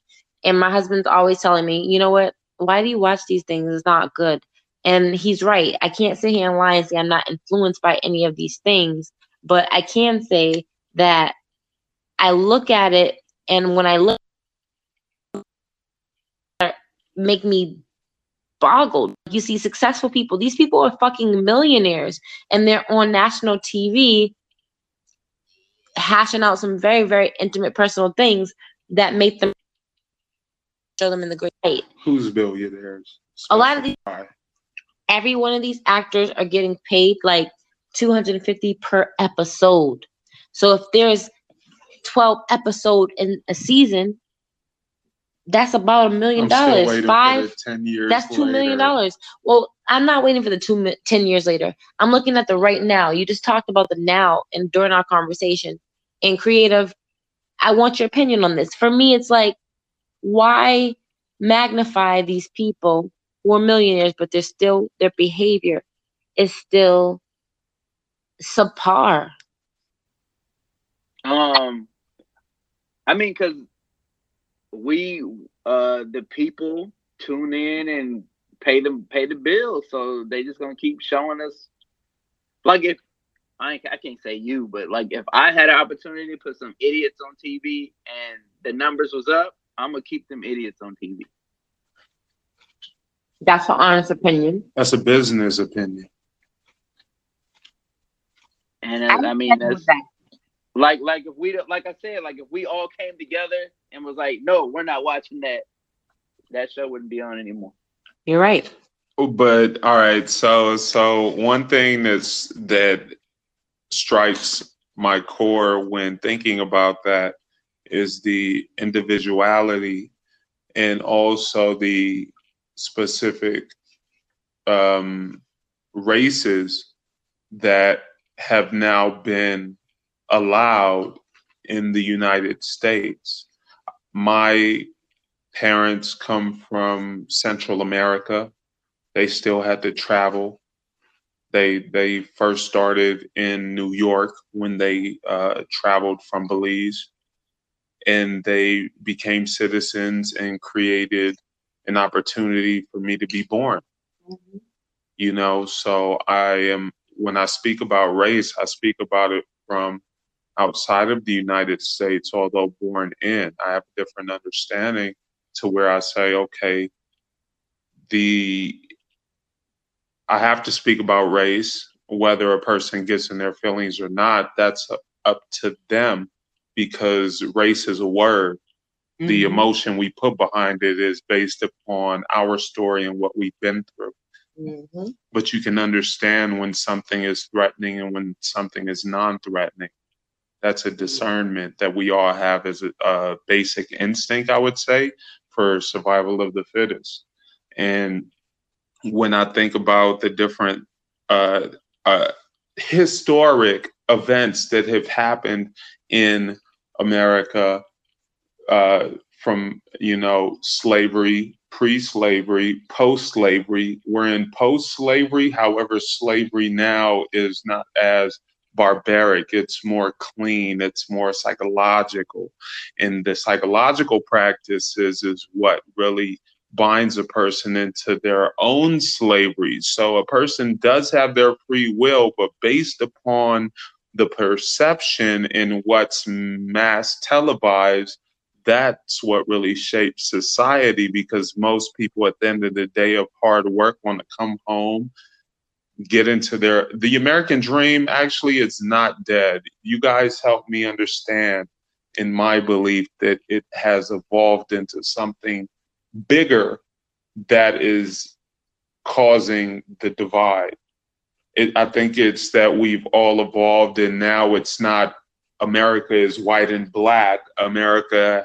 And my husband's always telling me, you know what? Why do you watch these things? It's not good. And he's right. I can't sit here and lie and say I'm not influenced by any of these things. But I can say that I look at it, and when I look, make me boggled. You see successful people. These people are fucking millionaires, and they're on national TV hashing out some very, very intimate personal things that make them show them in the great light. Who's billionaires? A lot of these, every one of these actors are getting paid like $250 per episode. So if there's 12 episodes in a season, that's about $1 million. 5 10 years. That's $2 million. Well, I'm not waiting for the 10 years later. I'm looking at the right now. You just talked about the now and during our conversation. And Creative, I want your opinion on this. For me, it's like, why magnify these people who are millionaires, but they're still, their behavior is still subpar? I mean, because we, the people tune in and pay the bill, so they just gonna keep showing us. Like, if I can't say you, but like if I had an opportunity to put some idiots on TV and the numbers was up, I'm gonna keep them idiots on TV. That's an honest opinion. That's a business opinion. And I mean, that's that. like if we don't, like I said, like if we all came together and was like, no, we're not watching that, that show wouldn't be on anymore. You're right. But all right, so one thing that strikes my core when thinking about that is the individuality and also the specific races that have now been allowed in the United States. My parents come from Central America. They still had to travel. They first started in New York when they traveled from Belize. And they became citizens and created an opportunity for me to be born. Mm-hmm. You know, so when I speak about race, I speak about it from outside of the United States, although born in, I have a different understanding to where I say, okay, the I have to speak about race. Whether a person gets in their feelings or not, that's up to them, because race is a word. Mm-hmm. The emotion we put behind it is based upon our story and what we've been through. Mm-hmm. But you can understand when something is threatening and when something is non-threatening. That's a discernment that we all have as a basic instinct, I would say, for survival of the fittest. And when I think about the different historic events that have happened in America, from, you know, slavery, pre-slavery, post-slavery. We're in post-slavery. However, slavery now is not as barbaric. It's more clean. It's more psychological. And the psychological practices is what really binds a person into their own slavery. So a person does have their free will, but based upon the perception in what's mass televised, that's what really shapes society, because most people at the end of the day of hard work want to come home, get into their... The American dream, actually, it's not dead. You guys helped me understand, in my belief, that it has evolved into something bigger that is causing the divide. I think it's that we've all evolved, and now it's not America is white and black. America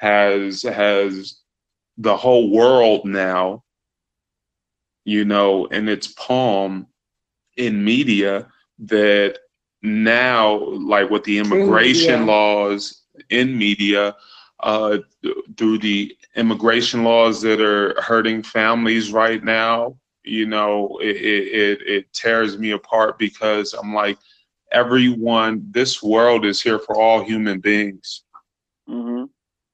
has the whole world now, you know, in its palm in media, that now, like with the immigration laws in media, through the immigration laws that are hurting families right now, you know, it tears me apart, because I'm like, everyone, this world is here for all human beings. Mm-hmm.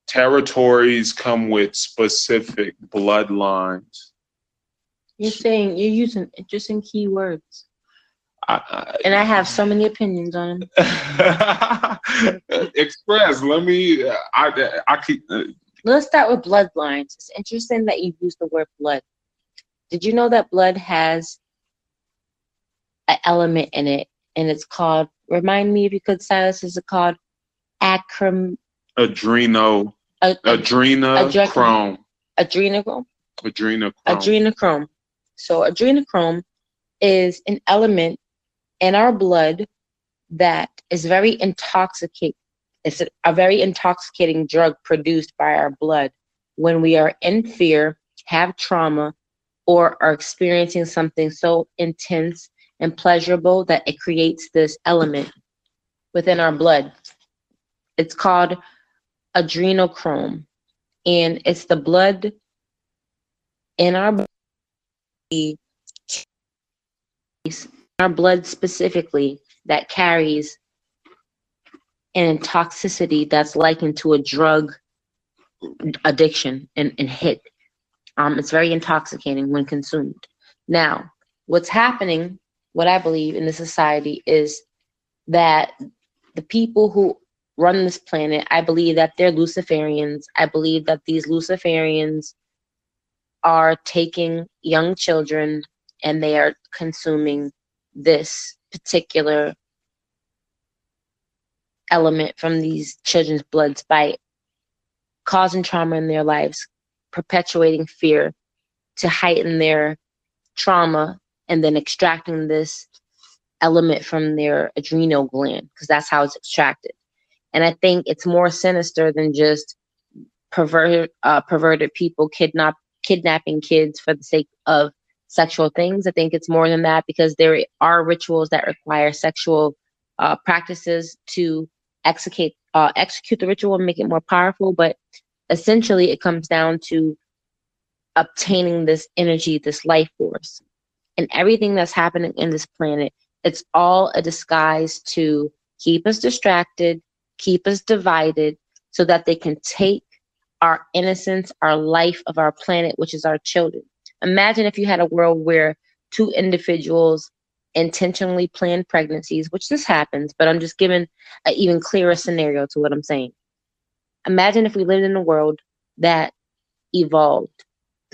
Territories come with specific bloodlines. You're saying, you're using interesting key words. And I have so many opinions on them. Express, let me, I keep. Let's start with bloodlines. It's interesting that you used the word blood. Did you know that blood has an element in it? And it's called, remind me if you could, Silas, is it called adrenochrome. So adrenochrome is an element in our blood that is very intoxicating. It's a very intoxicating drug produced by our blood when we are in fear, have trauma, or are experiencing something so intense and pleasurable that it creates this element within our blood. It's called adrenochrome, and it's the blood in our body, our blood specifically, that carries an toxicity that's likened to a drug addiction and hit. It's very intoxicating when consumed. Now, what's happening, what I believe in the society, is that the people who run this planet, I believe that they're Luciferians. I believe that these Luciferians are taking young children and they are consuming this particular element from these children's bloods by causing trauma in their lives, perpetuating fear to heighten their trauma, and then extracting this element from their adrenal gland, because that's how it's extracted. And I think it's more sinister than just perverted people kidnapping kids for the sake of sexual things. I think it's more than that, because there are rituals that require sexual practices to execute the ritual and make it more powerful. But essentially, it comes down to obtaining this energy, this life force. And everything that's happening in this planet, it's all a disguise to keep us distracted, keep us divided, so that they can take our innocence, our life of our planet, which is our children. Imagine if you had a world where two individuals intentionally planned pregnancies, which this happens, but I'm just giving an even clearer scenario to what I'm saying. Imagine if we lived in a world that evolved,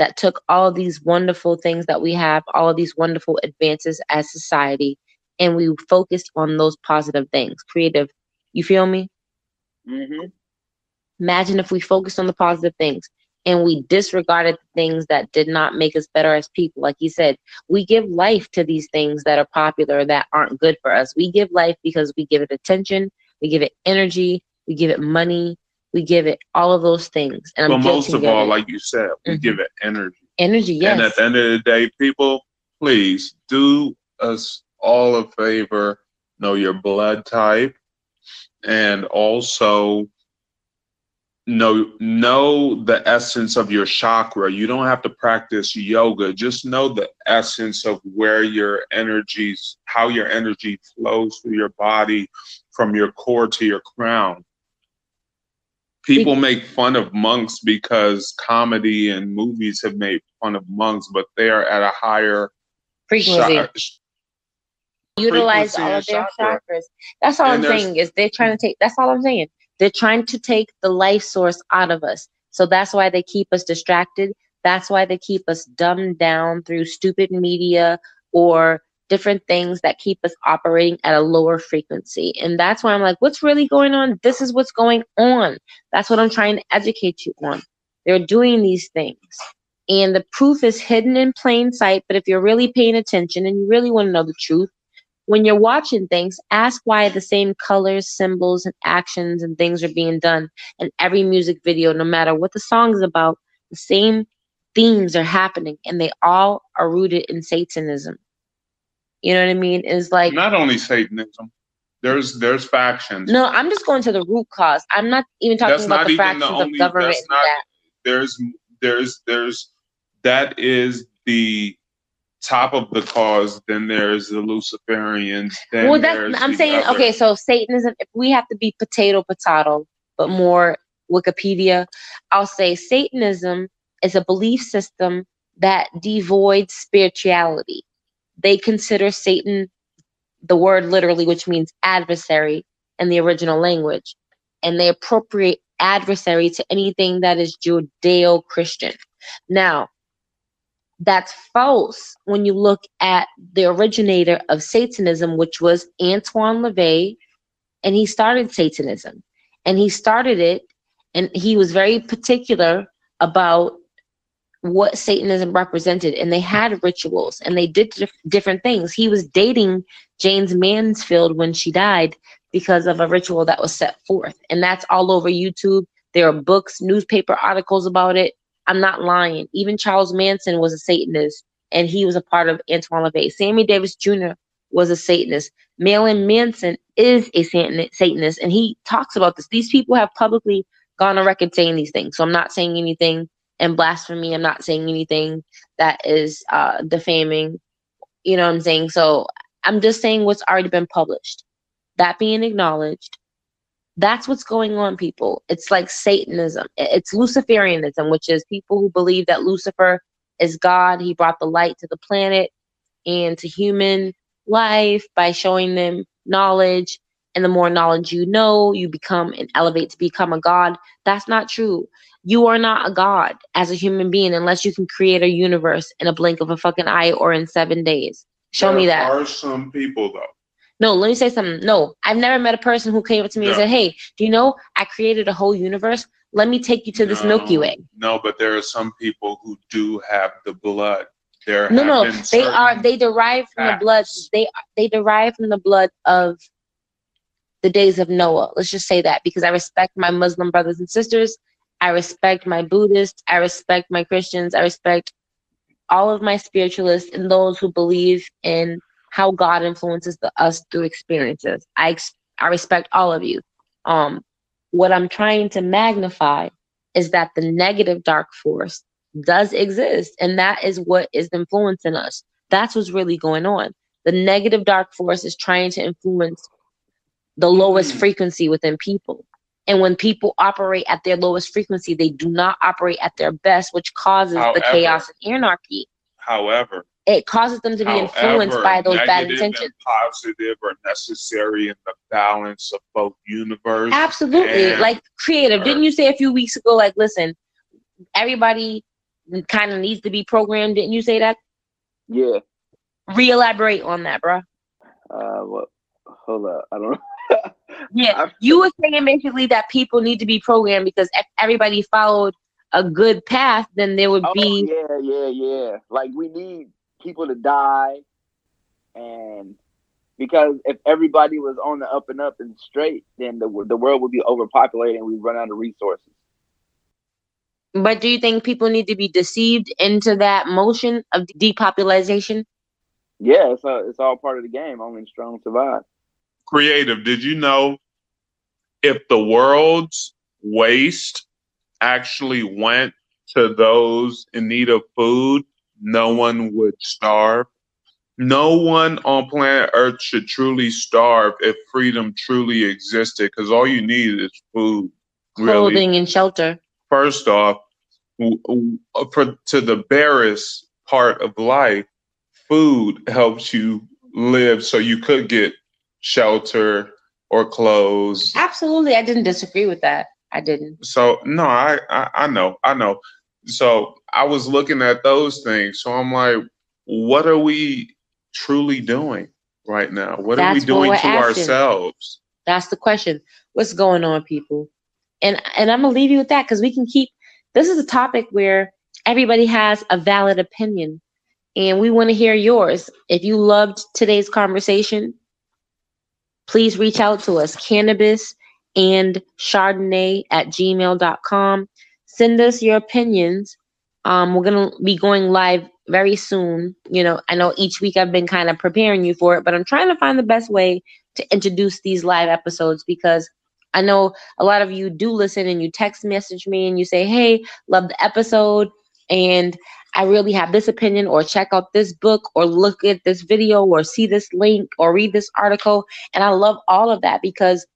that took all of these wonderful things that we have, all of these wonderful advances as society, and we focused on those positive things. Creative, you feel me? Mm-hmm. Imagine if we focused on the positive things and we disregarded things that did not make us better as people. Like he said, we give life to these things that are popular that aren't good for us. We give life because we give it attention, we give it energy, we give it money, we give it all of those things. And but most of all, like you said, we give it energy. Energy, yes. And at the end of the day, people, please do us all a favor. Know your blood type, and also know the essence of your chakra. You don't have to practice yoga. Just know the essence of where your energies, how your energy flows through your body from your core to your crown. People make fun of monks because comedy and movies have made fun of monks, but they are at a higher frequency. Utilize all of their chakras. That's all I'm saying is they're trying to take, that's all I'm saying. They're trying to take the life source out of us. So that's why they keep us distracted. That's why they keep us dumbed down through stupid media or different things that keep us operating at a lower frequency. And that's why I'm like, what's really going on? This is what's going on. That's what I'm trying to educate you on. They're doing these things. And the proof is hidden in plain sight. But if you're really paying attention and you really want to know the truth, when you're watching things, ask why the same colors, symbols, and actions and things are being done in every music video. No matter what the song is about, the same themes are happening, and they all are rooted in Satanism. You know what I mean? It's like not only Satanism. There's factions. No, I'm just going to the root cause. I'm not even talking about the factions of government. And that. That is the top of the cause. Then there's the Luciferians. Well, I'm saying, okay, so Satanism, if we have to be potato, but more Wikipedia, I'll say Satanism is a belief system that devoids spirituality. They consider Satan, the word literally, which means adversary in the original language, and they appropriate adversary to anything that is Judeo-Christian. Now, that's false when you look at the originator of Satanism, which was Anton LaVey, and he started Satanism. And he started it, and he was very particular about what Satanism represented. And they had rituals, and they did different things. He was dating James Mansfield when she died because of a ritual that was set forth. And that's all over YouTube. There are books, newspaper articles about it. I'm not lying. Even Charles Manson was a Satanist, and he was a part of Anton LaVey. Sammy Davis Jr. was a Satanist. Marilyn Manson is a Satanist, and he talks about this. These people have publicly gone on record saying these things, so I'm not saying anything in blasphemy. I'm not saying anything that is defaming. You know what I'm saying? So I'm just saying what's already been published. That being acknowledged, that's what's going on, people. It's like Satanism. It's Luciferianism, which is people who believe that Lucifer is God. He brought the light to the planet and to human life by showing them knowledge. And the more knowledge you know, you become and elevate to become a god. That's not true. You are not a god as a human being unless you can create a universe in a blink of a fucking eye or in 7 days. Show me that. There are some people, though. No, let me say something. No, I've never met a person who came up to me and said, hey, do you know I created a whole universe? Let me take you to this Milky Way. No, but there are some people who do have the blood. They derive from the blood. They derive from the blood of the days of Noah. Let's just say that, because I respect my Muslim brothers and sisters. I respect my Buddhists. I respect my Christians. I respect all of my spiritualists and those who believe in how God influences us through experiences. I respect all of you. What I'm trying to magnify is that the negative dark force does exist, and that is what is influencing us. That's what's really going on. The negative dark force is trying to influence the lowest frequency within people. And when people operate at their lowest frequency, they do not operate at their best, which causes the chaos and anarchy. However, it causes them to be influenced by those bad intentions. Positive are necessary in the balance of both universe. Absolutely. Like, Creative, didn't you say a few weeks ago, like, listen, everybody kind of needs to be programmed. Didn't you say that? Yeah. Re-elaborate on that, bro. Well, hold up. I don't know. Yeah, you were saying basically that people need to be programmed because if everybody followed a good path, then there would be... Yeah. Like, we need people to die, and because if everybody was on the up and up and straight, then the world would be overpopulated and we'd run out of resources. But do you think people need to be deceived into that motion of depopulization? Yeah, it's all part of the game. Only strong survive. Creative, did you know if the world's waste actually went to those in need of food, no one would starve? No one on planet Earth should truly starve if freedom truly existed, because all you need is food, really. Clothing and shelter. First off, to the barest part of life, food helps you live, so you could get shelter or clothes. Absolutely. I didn't disagree with that. I didn't. So, no, I know. So I was looking at those things. So I'm like, what are we truly doing right now? What are we doing to ourselves? That's the question. What's going on, people? And I'm going to leave you with that, because we can keep, this is a topic where everybody has a valid opinion and we want to hear yours. If you loved today's conversation, please reach out to us, cannabisandchardonnay@gmail.com. Send us your opinions. We're going to be going live very soon. You know, I know each week I've been kind of preparing you for it, but I'm trying to find the best way to introduce these live episodes, because I know a lot of you do listen and you text message me and you say, hey, love the episode and I really have this opinion, or check out this book, or look at this video, or see this link, or read this article. And I love all of that because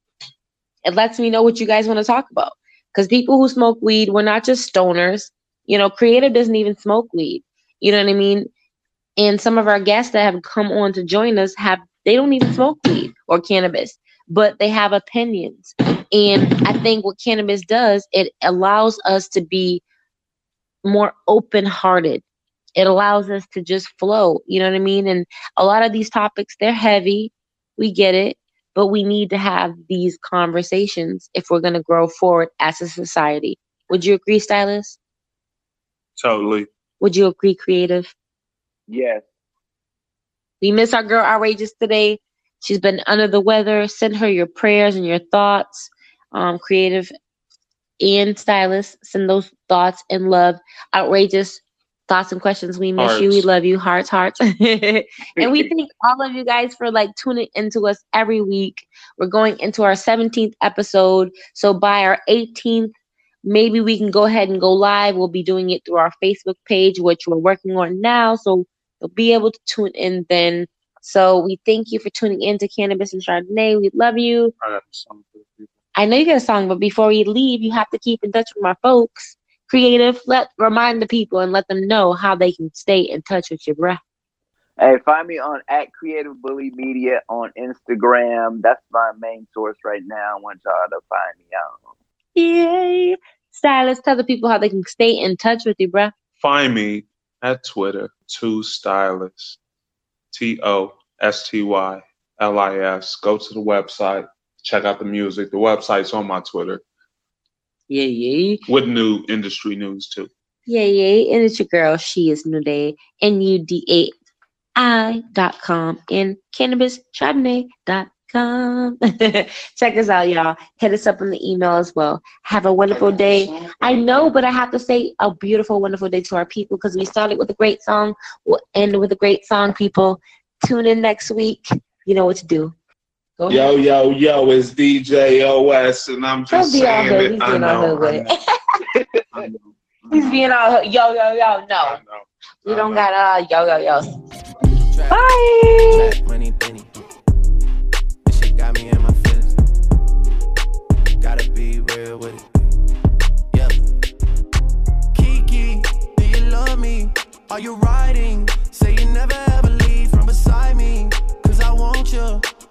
it lets me know what you guys want to talk about. Because people who smoke weed, we're not just stoners. You know, Creative doesn't even smoke weed. You know what I mean? And some of our guests that have come on to join us they don't even smoke weed or cannabis, but they have opinions. And I think what cannabis does, it allows us to be more open-hearted. It allows us to just flow, you know what I mean? And a lot of these topics, they're heavy, we get it, but we need to have these conversations if we're going to grow forward as a society. Would you agree, Stylist? Totally. Would you agree, Creative? Yes. We miss our girl Outrageous today. She's been under the weather. Send her your prayers and your thoughts, Creative and Stylist. Send those thoughts and love. Outrageous thoughts and questions. We miss you. We love you. Hearts. And we thank all of you guys for tuning into us every week. We're going into our 17th episode. So by our 18th, maybe we can go ahead and go live. We'll be doing it through our Facebook page, which we're working on now. So you'll be able to tune in then. So we thank you for tuning in to Cannabis and Chardonnay. We love you. I know you got a song, but before we leave, you have to keep in touch with my folks. Creative, remind the people and let them know how they can stay in touch with you, bruh. Hey, find me on @CreativeBullyMedia on Instagram. That's my main source right now. I want y'all to find me out. Yay. Silas, tell the people how they can stay in touch with you, bruh. Find me at Twitter, twostylist, TOSTYLIS. Go to the website. Check out the music. The website's on my Twitter. Yeah. With new industry news, too. Yeah. And it's your girl, She Is New Day, NUDAI.com and cannabisandchardonnay.com. Check us out, y'all. Hit us up on the email as well. Have a wonderful day. I know, but I have to say a beautiful, wonderful day to our people, because we started with a great song. We'll end with a great song, people. Tune in next week. You know what to do. Yo, it's DJ OS, and I'm just saying it. He's being all hood. He's being all hood. Yo, no. We don't got yo. Bye. Money Benny. This shit got me in my feelings. Gotta be real with it. Yeah. Kiki, do you love me? Are you riding? Say you never ever leave from beside me. Cause I want you.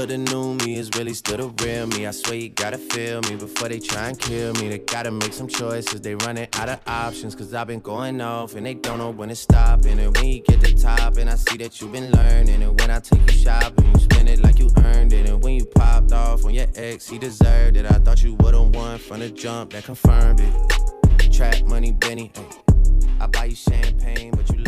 But the new me is really still the real me. I swear you gotta feel me before they try and kill me. They gotta make some choices, they running out of options. Cause I've been going off and they don't know when to stop. And when you get to top and I see that you've been learning. And when I take you shopping, you spend it like you earned it. And when you popped off on your ex, he deserved it. I thought you were the one from the jump that confirmed it. Trap money Benny, I buy you champagne but you